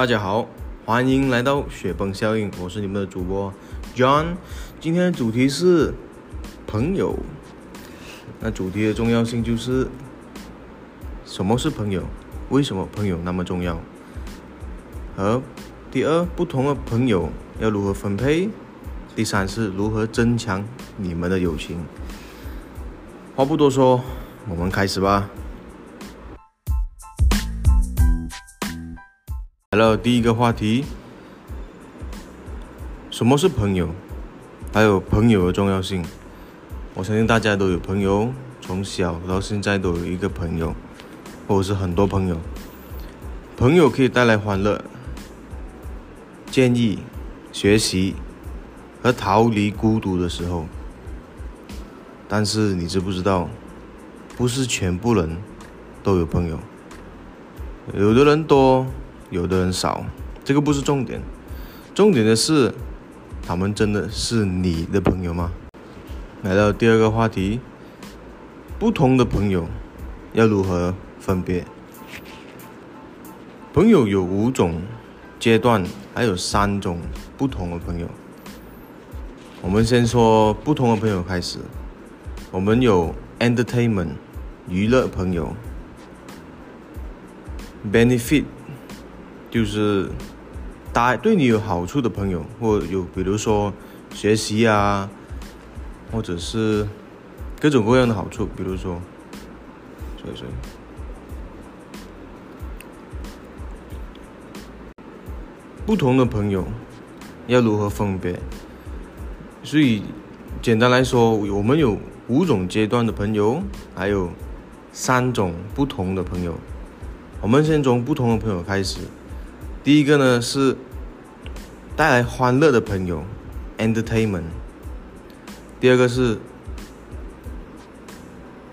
大家好，欢迎来到雪崩效应，我是你们的主播 John。 今天的主题是朋友。那主题的重要性就是什么是朋友，为什么朋友那么重要，和第二，不同的朋友要如何分配，第三是如何增强你们的友情。话不多说，我们开始吧。来了第一个话题，什么是朋友，还有朋友的重要性。我相信大家都有朋友，从小到现在都有一个朋友，或者是很多朋友。朋友可以带来欢乐、建议、学习和逃离孤独的时候，但是你知不知道，不是全部人都有朋友，有的人多，有的人少，这个不是重点，重点的是他们真的是你的朋友吗？来到第二个话题，不同的朋友要如何分别。朋友有五种阶段，还有三种不同的朋友。我们先说不同的朋友开始，我们有 Entertainment 娱乐朋友， Benefit 就是对你有好处的朋友，或有比如说学习啊，或者是各种各样的好处，比如说不同的朋友要如何分别。所以简单来说，我们有五种阶段的朋友，还有三种不同的朋友。我们先从不同的朋友开始。第一个呢是带来欢乐的朋友 Entertainment， 第二个是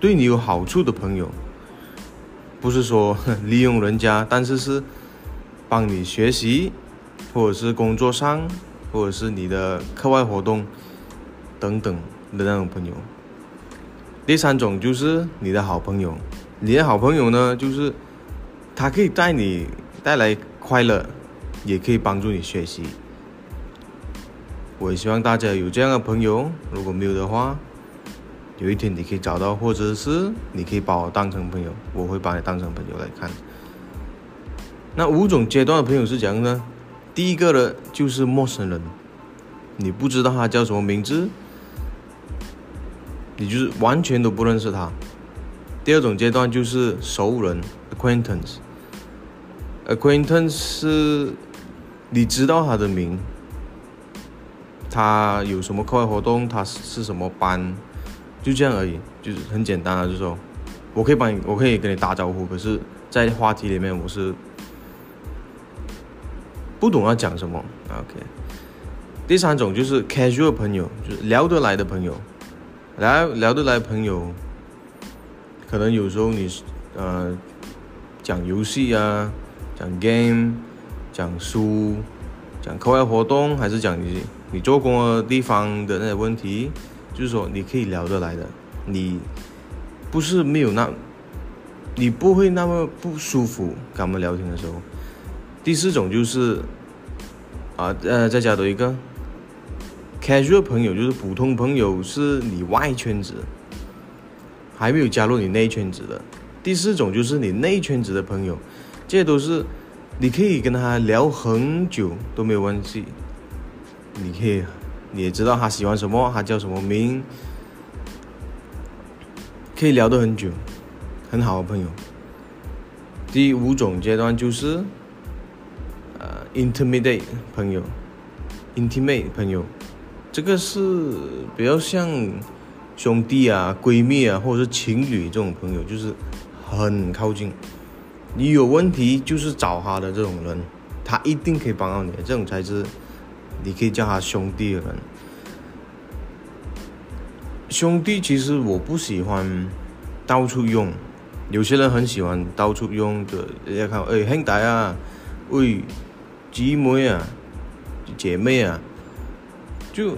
对你有好处的朋友，不是说利用人家，但是是帮你学习，或者是工作上，或者是你的课外活动等等的那种朋友。第三种就是你的好朋友，你的好朋友呢，就是他可以带来快乐，也可以帮助你学习。我也希望大家有这样的朋友，如果没有的话，有一天你可以找到，或者是你可以把我当成朋友，我会把你当成朋友来看。那五种阶段的朋友是怎样呢？第一个呢就是陌生人，你不知道他叫什么名字，你就是完全都不认识他。第二种阶段就是熟人 acquaintance， acquaintance 是你知道他的名，他有什么课外活动，他是什么班，就这样而已，就是很简单的，就是说我可以跟你打招呼，可是在话题里面我是不懂要讲什么。 OK， 第三种就是 casual 朋友，就是聊得来的朋友。聊得来的朋友，可能有时候你讲游戏啊，讲 game， 讲书，讲课外活动，还是讲你做工的地方的那些问题，就是说你可以聊得来的，你不会那么不舒服跟他们聊天的时候。第四种就是再加多一个 casual 朋友，就是普通朋友，是你外圈子还没有加入你内圈子的。第四种就是你内圈子的朋友，这些都是你可以跟他聊很久都没有关系，你也知道他喜欢什么，他叫什么名，可以聊得很久，很好的朋友。第五种阶段就是intimate 朋友，这个是比较像兄弟啊、闺蜜啊，或者是情侣这种朋友，就是很靠近，你有问题就是找他的这种人，他一定可以帮到你，这种才是你可以叫他兄弟的人。兄弟其实我不喜欢到处用，有些人很喜欢到处用的，人家看兄弟啊，喂姊妹啊，姐妹啊，就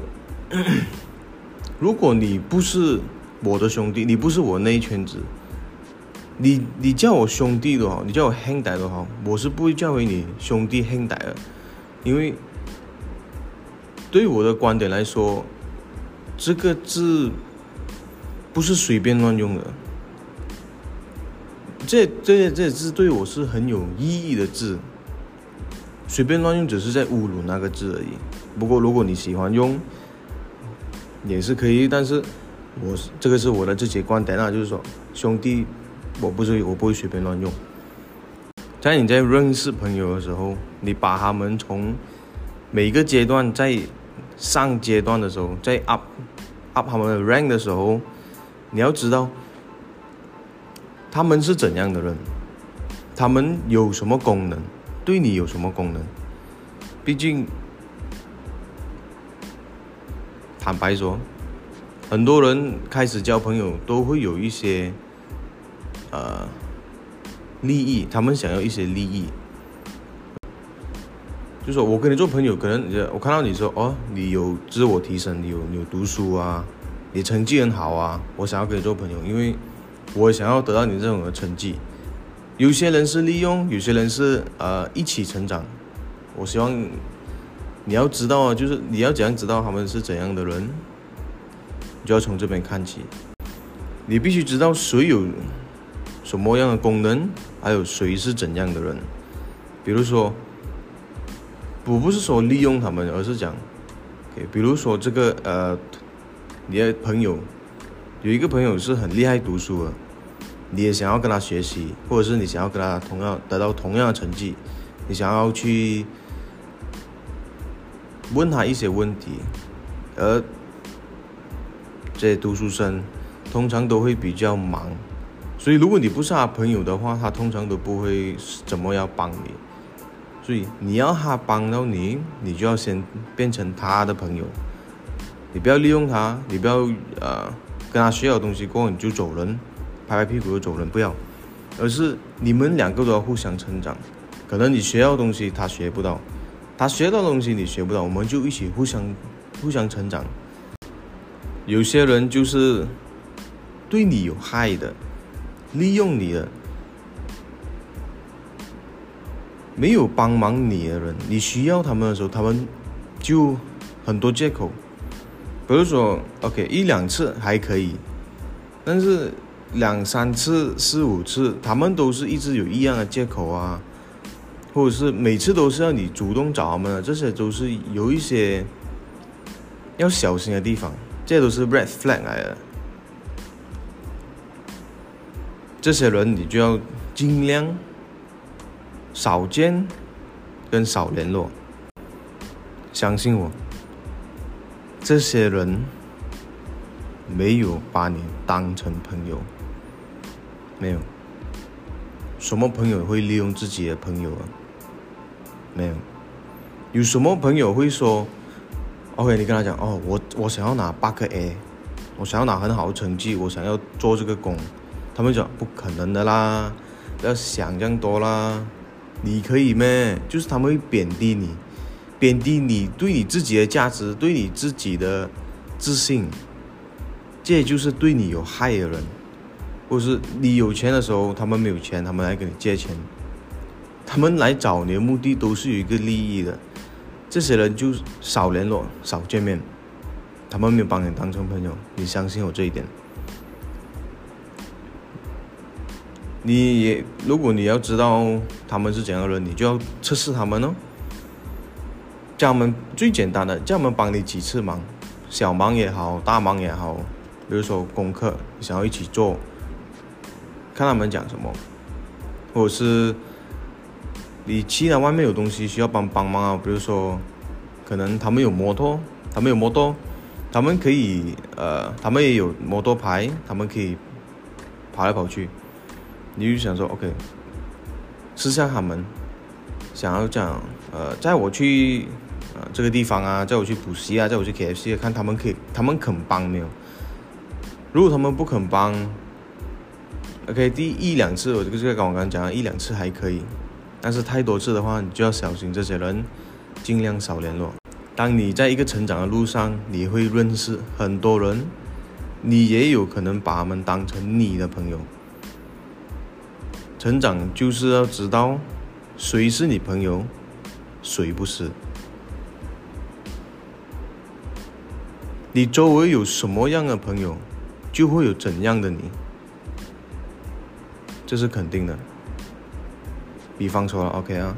如果你不是我的兄弟，你不是我那一圈子，你叫我兄弟的哦，你叫我兄弟的哦，我是不会叫回你兄弟兄弟的，因为对我的观点来说，这个字不是随便乱用的。这字对我是很有意义的字，随便乱用只是在侮辱那个字而已。不过如果你喜欢用，也是可以，但是我这个是我的自己观点啊，就是说兄弟。我不会随便乱用。在你在认识朋友的时候，你把他们从每一个阶段，在上阶段的时候，在 up 他们的 rank 的时候，你要知道他们是怎样的人，他们有什么功能，对你有什么功能。毕竟坦白说，很多人开始交朋友都会有一些利益，他们想要一些利益，就说我跟你做朋友，可能我看到你说哦，你有自我提升，你有读书啊，你成绩很好啊，我想要跟你做朋友，因为我想要得到你这种的成绩。有些人是利用，有些人是一起成长。我希望你要知道啊，就是你要怎样知道他们是怎样的人，你就要从这边看起，你必须知道谁有什么样的功能，还有谁是怎样的人。比如说，我不是说利用他们，而是讲， okay， 比如说这个你的朋友有一个朋友是很厉害读书的，你也想要跟他学习，或者是你想要跟他同样得到同样的成绩，你想要去问他一些问题，而这些读书生通常都会比较忙。所以如果你不是他朋友的话，他通常都不会怎么要帮你。所以你要他帮到你，你就要先变成他的朋友，你不要利用他，你不要跟他学好东西过后你就走人，拍拍屁股就走人，不要。而是你们两个都要互相成长，可能你学到东西他学不到，他学到东西你学不到，我们就一起互相成长。有些人就是对你有害的，利用你的，没有帮忙你的人，你需要他们的时候，他们就很多借口。比如说 OK， 一两次还可以，但是两三次四五次他们都是一直有一样的借口啊，或者是每次都是要你主动找他们的，这些都是有一些要小心的地方，这些都是 Red Flag 来的。这些人你就要尽量少见跟少联络。相信我，这些人没有把你当成朋友，没有。什么朋友会利用自己的朋友啊？没有。有什么朋友会说 OK， 你跟他讲哦，我想要拿8个 A， 我想要拿很好的成绩，我想要做这个工，他们讲不可能的啦，不要想这样多啦，你可以咩？就是他们会贬低你对你自己的价值，对你自己的自信，这也就是对你有害的人。或者是你有钱的时候他们没有钱，他们来跟你借钱，他们来找你的目的都是有一个利益的。这些人就少联络少见面，他们没有把你当成朋友，你相信我这一点。如果你要知道他们是怎样的人，你就要测试他们哦。叫他们最简单的，叫他们帮你几次忙，小忙也好，大忙也好。比如说功课，你想要一起做，看他们讲什么，或者是你去到外面有东西需要帮忙啊。比如说，可能他们有摩托，他们可以他们也有摩托牌，他们可以跑来跑去。你就想说 OK， 私下他们想要讲载我去这个地方啊，载我去补习啊，载我去 KFC 啊，看他们肯帮没有。如果他们不肯帮 OK， 第一两次我就是跟我刚讲一两次还可以，但是太多次的话你就要小心，这些人尽量少联络。当你在一个成长的路上，你会认识很多人，你也有可能把他们当成你的朋友，成长就是要知道谁是你朋友，谁不是。你周围有什么样的朋友，就会有怎样的你，这是肯定的。比方说 OK 啊，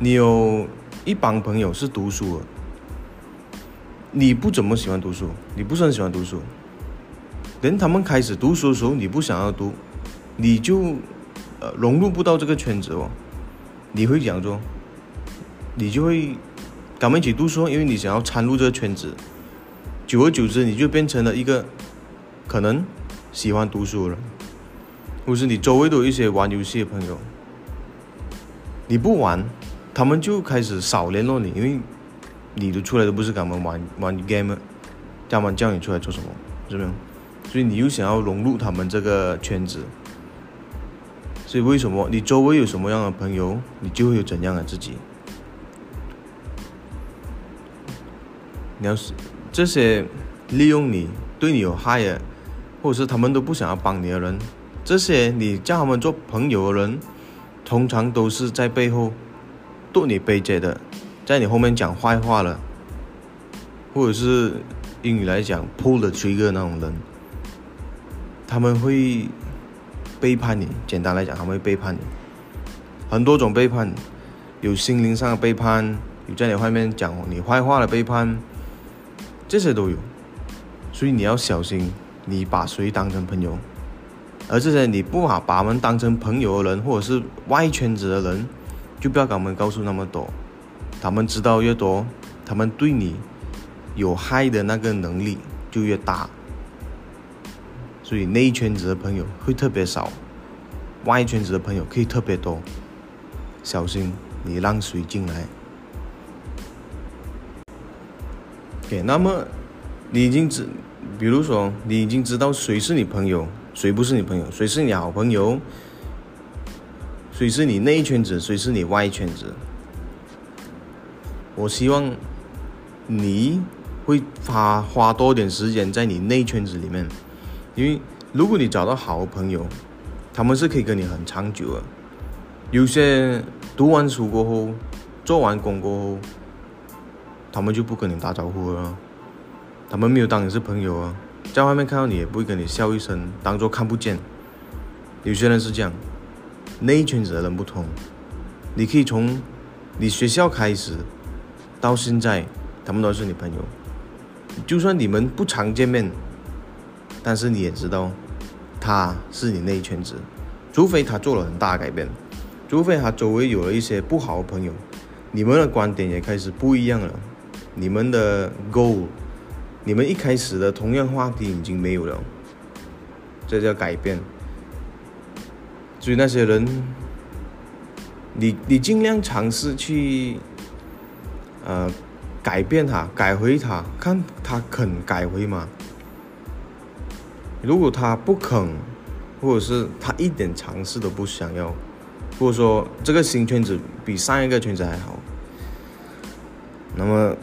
你有一帮朋友是读书的，你不怎么喜欢读书，你不是很喜欢读书，等他们开始读书的时候你不想要读，你就融入不到这个圈子哦。你会讲说，你就会跟他们一起读书，因为你想要掺入这个圈子，久而久之你就变成了一个可能喜欢读书的人，或是你周围都有一些玩游戏的朋友，你不玩他们就开始少联络你，因为你都出来都不是跟他们玩 game， 他们叫你出来做什么，是不是？所以你又想要融入他们这个圈子。所以为什么你周围有什么样的朋友，你就会有怎样的自己。你要是这些利用你对你有害的，或者是他们都不想要帮你的人，这些你叫他们做朋友的人，通常都是在背后对你背着的，在你后面讲坏话了，或者是英语来讲 pull the trigger 那种人，他们会背叛你，简单来讲他们会背叛你。很多种背叛，有心灵上的背叛，有在你外面讲你坏话的背叛，这些都有。所以你要小心你把谁当成朋友，而这些你不把他们当成朋友的人，或者是外圈子的人，就不要给他们告诉那么多，他们知道越多，他们对你有害的那个能力就越大。所以内圈子的朋友会特别少，外圈子的朋友可以特别多，小心你让谁进来。 OK， 那么你已经比如说你已经知道谁是你朋友，谁不是你朋友，谁是你好朋友，谁是你内圈子，谁是你外圈子。我希望你会花多点时间在你内圈子里面，因为如果你找到好朋友，他们是可以跟你很长久的。有些读完书过后，做完工过后，他们就不跟你打招呼了，他们没有当你是朋友啊，在外面看到你也不会跟你笑一声，当作看不见。有些人是这样，内圈子的人不同，你可以从你学校开始到现在，他们都是你朋友，就算你们不常见面，但是你也知道他是你内圈子，除非他做了很大的改变，除非他周围有了一些不好的朋友，你们的观点也开始不一样了，你们的 goal， 你们一开始的同样话题已经没有了，这叫改变。所以那些人，你尽量尝试去改变他，改回他，看他肯改回吗？如果他不肯，或者是他一点尝试都不想要，或者说这个新圈子比上一个圈子还好，那么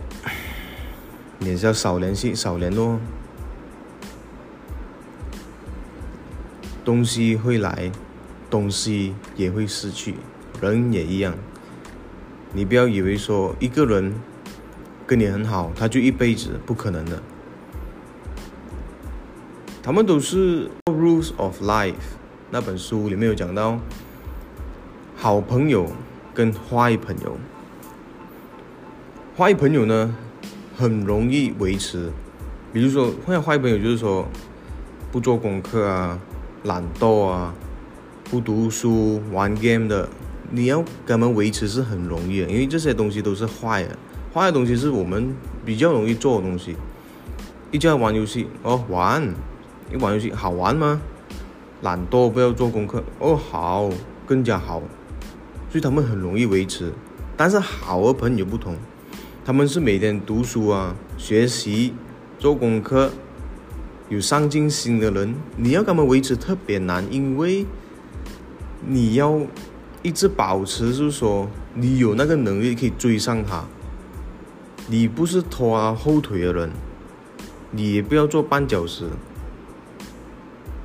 你是要少联系少联络。东西会来，东西也会失去，人也一样。你不要以为说一个人跟你很好，他就一辈子，不可能的。他们都是 12 rules of life 那本书里面有讲到好朋友跟坏朋友。坏朋友呢很容易维持，比如说坏朋友就是说不做功课啊，懒惰啊，不读书，玩 game 的，你要跟他们维持是很容易的，因为这些东西都是坏的，坏的东西是我们比较容易做的东西。一叫玩游戏，哦玩，一玩游戏好玩吗？懒惰，不要做功课，哦好，更加好，所以他们很容易维持。但是好的朋友不同，他们是每天读书啊，学习，做功课，有上进心的人，你要跟他们维持特别难，因为你要一直保持，就是说你有那个能力可以追上他，你不是拖他后腿的人，你也不要做绊脚石，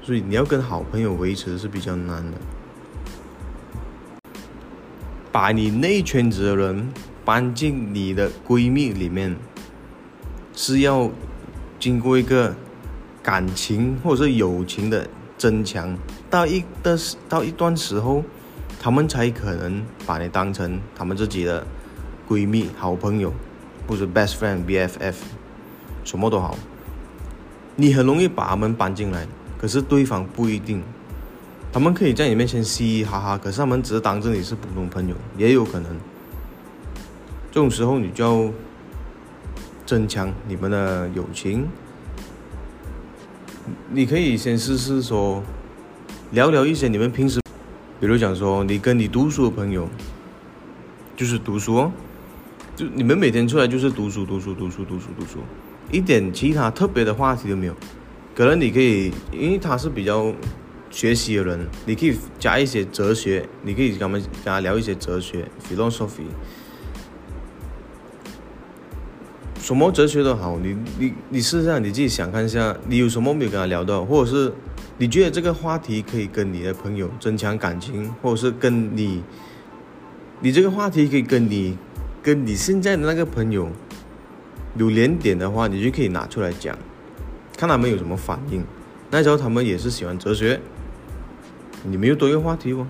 所以你要跟好朋友维持是比较难的。把你那圈子的人搬进你的闺蜜里面，是要经过一个感情或者友情的增强，到一段时候，他们才可能把你当成他们自己的闺蜜、好朋友，或者 best friend、BFF， 什么都好。你很容易把他们搬进来，可是对方不一定。他们可以在你面前嘻嘻哈哈，可是他们只是当着你是普通朋友，也有可能。这种时候你就要增强你们的友情。你可以先试试说，聊聊一些你们平时，比如讲说你跟你读书的朋友，就是读书哦，就你们每天出来就是读书，一点其他特别的话题都没有。可能你可以，因为他是比较学习的人，你可以加一些哲学，你可以跟他聊一些哲学 philosophy， 什么哲学都好，你试一下，你自己想看一下，你有什么没有跟他聊到，或者是你觉得这个话题可以跟你的朋友增强感情，或者是跟你这个话题可以跟你现在的那个朋友有连点的话，你就可以拿出来讲，看他们有什么反应。那时候他们也是喜欢哲学，你们又多一个话题哦。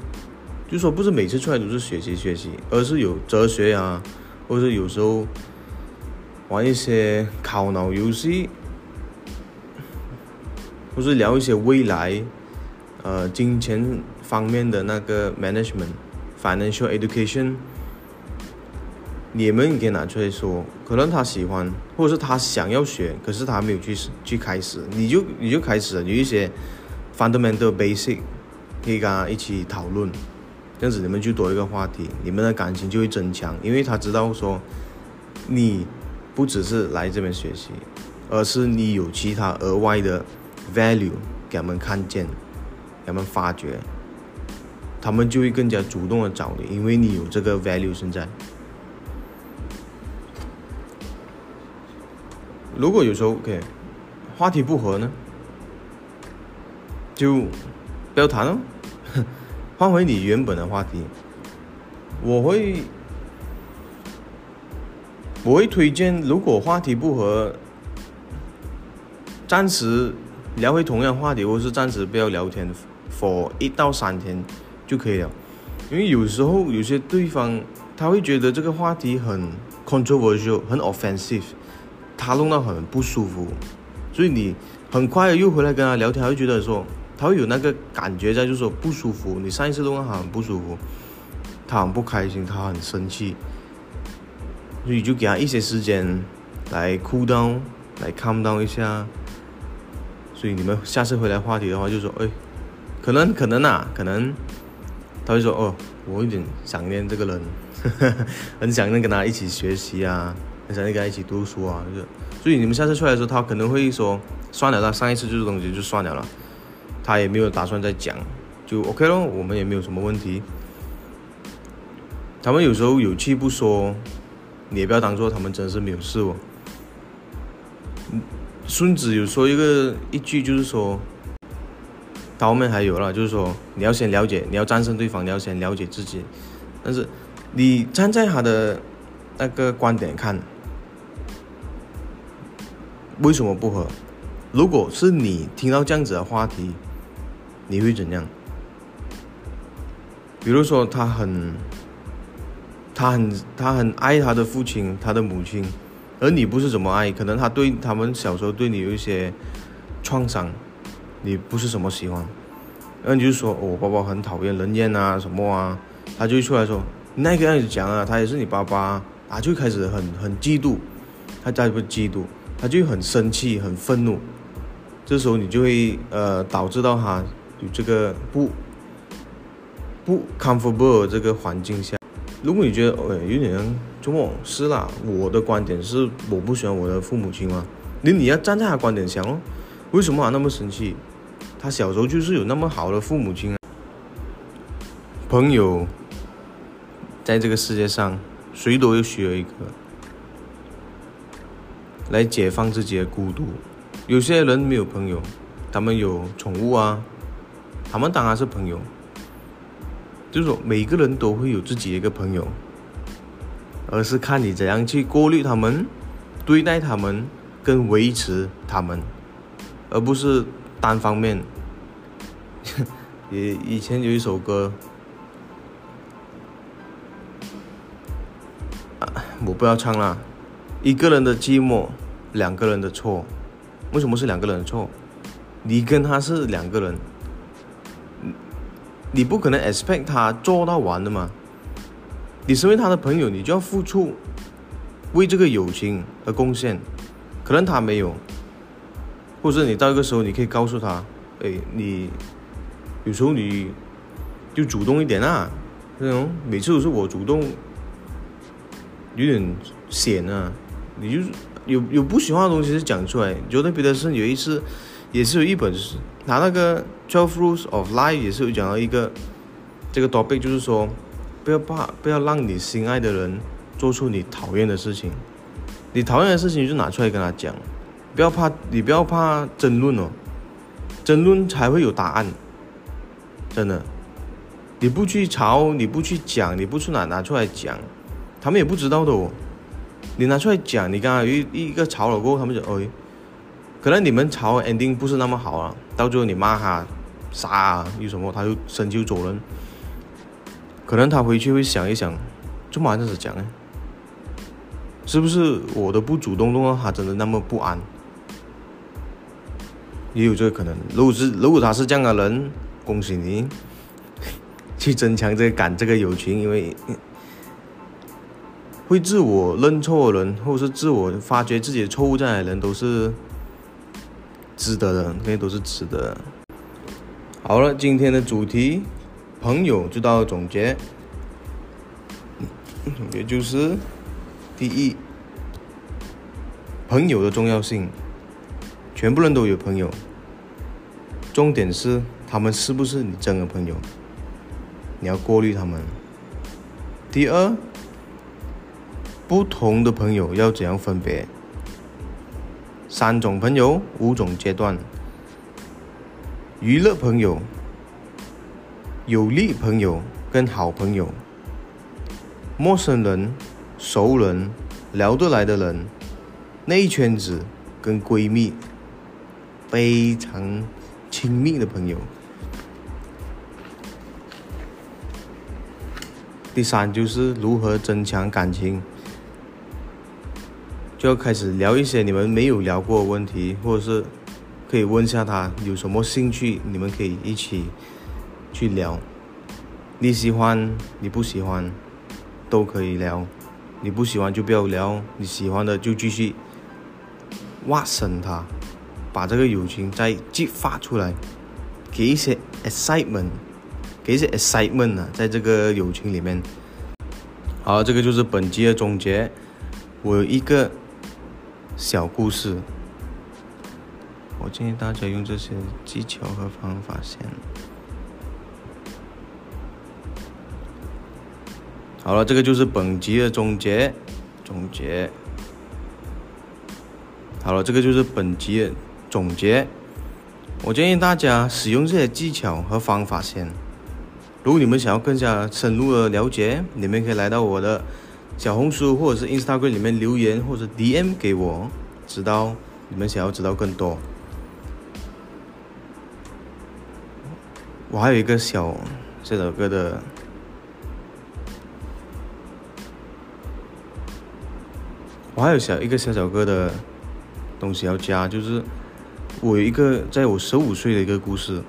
就说不是每次出来都是学习，而是有哲学啊，或者有时候玩一些考脑游戏，或是聊一些未来金钱方面的那个 management financial education， 你们可以拿出来说，可能他喜欢，或者是他想要学，可是他没有去开始，你就开始了，有一些 fundamental basic 可以跟他一起讨论，这样子你们就多一个话题，你们的感情就会增强，因为他知道说你不只是来这边学习，而是你有其他额外的 value 给他们看见，给他们发掘，他们就会更加主动的找你，因为你有这个 value 存在。如果有时候 OK 话题不合呢，就不要谈了，换回你原本的话题。我会推荐，如果话题不合，暂时聊回同样话题，或是暂时不要聊天 for 1到3天就可以了。因为有时候有些对方他会觉得这个话题很 controversial 很 offensive，他弄到很不舒服，所以你很快又回来跟他聊天，他会觉得说，他会有那个感觉在，就是说不舒服，你上一次弄到他很不舒服，他很不开心，他很生气，所以就给他一些时间来 cool down， 来 calm down 一下。所以你们下次回来话题的话，就说，哎，可能他会说，哦，我有点想念这个人，很想念跟他一起学习啊，很想跟他一起读书啊，所以你们下次出来的时候，他可能会说算了啦，上一次这东西就算了啦，他也没有打算再讲，就 OK 咯，我们也没有什么问题。他们有时候有气不说，你也不要当做他们真的是没有事哦。孙子有说一句就是说，他后面还有啦，就是说你要先了解，你要战胜对方，你要先了解自己。但是你站在他的那个观点看，为什么不合？如果是你听到这样子的话题，你会怎样？比如说他很爱他的父亲他的母亲，而你不是怎么爱，可能他对他们小时候对你有一些创伤，你不是什么喜欢，而你就说，哦，我爸爸很讨厌人厌啊什么啊，他就出来说那个样子讲啊，他也是你爸爸啊，他就开始很嫉妒，他就很生气很愤怒，这时候你就会导致到他有这个不 comfortable 这个环境下。如果你觉得有点周末是啦，我的观点是我不喜欢我的父母亲嘛，你要站在他观点想哦，为什么他那么生气？他小时候就是有那么好的父母亲啊。朋友在这个世界上，谁都需要一个来解放自己的孤独。有些人没有朋友，他们有宠物啊，他们当然是朋友。就是说每个人都会有自己的一个朋友，而是看你怎样去过滤他们，对待他们跟维持他们，而不是单方面。以前有一首歌我不要唱了，一个人的寂寞两个人的错。为什么是两个人的错？你跟他是两个人，你不可能 expect 他做到完的嘛。你身为他的朋友，你就要付出，为这个友情而贡献。可能他没有，或者你到一个时候你可以告诉他，你有时候你就主动一点啊，那种每次都是我主动有点险啊，你就有不喜欢的东西是讲出来。Jordan Peterson 有一次也是有一本他那个12 rules of life 也是有讲到一个这个 topic， 就是说不要让你心爱的人做出你讨厌的事情，你讨厌的事情就拿出来跟他讲，你不要怕争论哦，争论才会有答案，真的。你不去吵，你不去讲，你不去拿出来讲，他们也不知道的哦。你拿出来讲，你刚刚有一个吵了过后，他们就可能你们吵 ending 不是那么好啊，到最后你骂他傻啊，有什么他就生气走人，可能他回去会想一想，这么晚这样子讲呢，是不是我的不主动的话他真的那么不安，也有这个可能。如果他是这样的人，恭喜你去增强这个友情，因为会自我认错的人，或者是自我发觉自己的错误在哪的人，都是值得的，肯定都是值得的。好了，今天的主题朋友就到总结，也就是第一，朋友的重要性，全部人都有朋友，重点是他们是不是你真的朋友，你要过滤他们。第二，不同的朋友要怎样分别？3种朋友，5种阶段，娱乐朋友、有利朋友跟好朋友，陌生人、熟人、聊得来的人、内圈子跟闺蜜，非常亲密的朋友。第3就是如何增强感情，就要开始聊一些你们没有聊过的问题，或者是可以问一下他有什么兴趣，你们可以一起去聊。你喜欢你不喜欢都可以聊，你不喜欢就不要聊，你喜欢的就继续挖深它，把这个友情再激发出来，给一些 excitement， 在这个友情里面。好，这个就是本集的总结。我有一个小故事，我建议大家用这些技巧和方法先。好了，这个就是本集的总结。好了，这个就是本集的总结。我建议大家使用这些技巧和方法先。如果你们想要更加深入的了解，你们可以来到我的小红书或者是 Instagram 里面留言，或者 DM 给我，知道你们想要知道更多。我还有一个这首歌的小歌的东西要加，就是我有一个在我15岁的一个故事，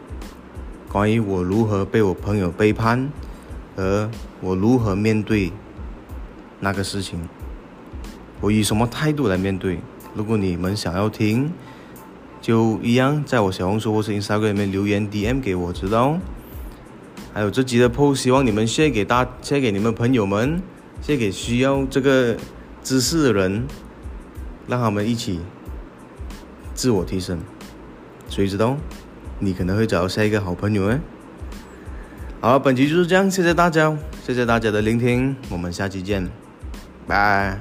关于我如何被我朋友背叛，而我如何面对那个事情，我以什么态度来面对。如果你们想要听，就一样在我小红书或是 Instagram 里面留言 DM 给我知道。还有这集的 post 希望你们 share 给你们朋友们， share 给需要这个知识的人，让他们一起自我提升，谁知道你可能会找到下一个好朋友耶。好，本集就是这样，谢谢大家的聆听，我们下期见，拜。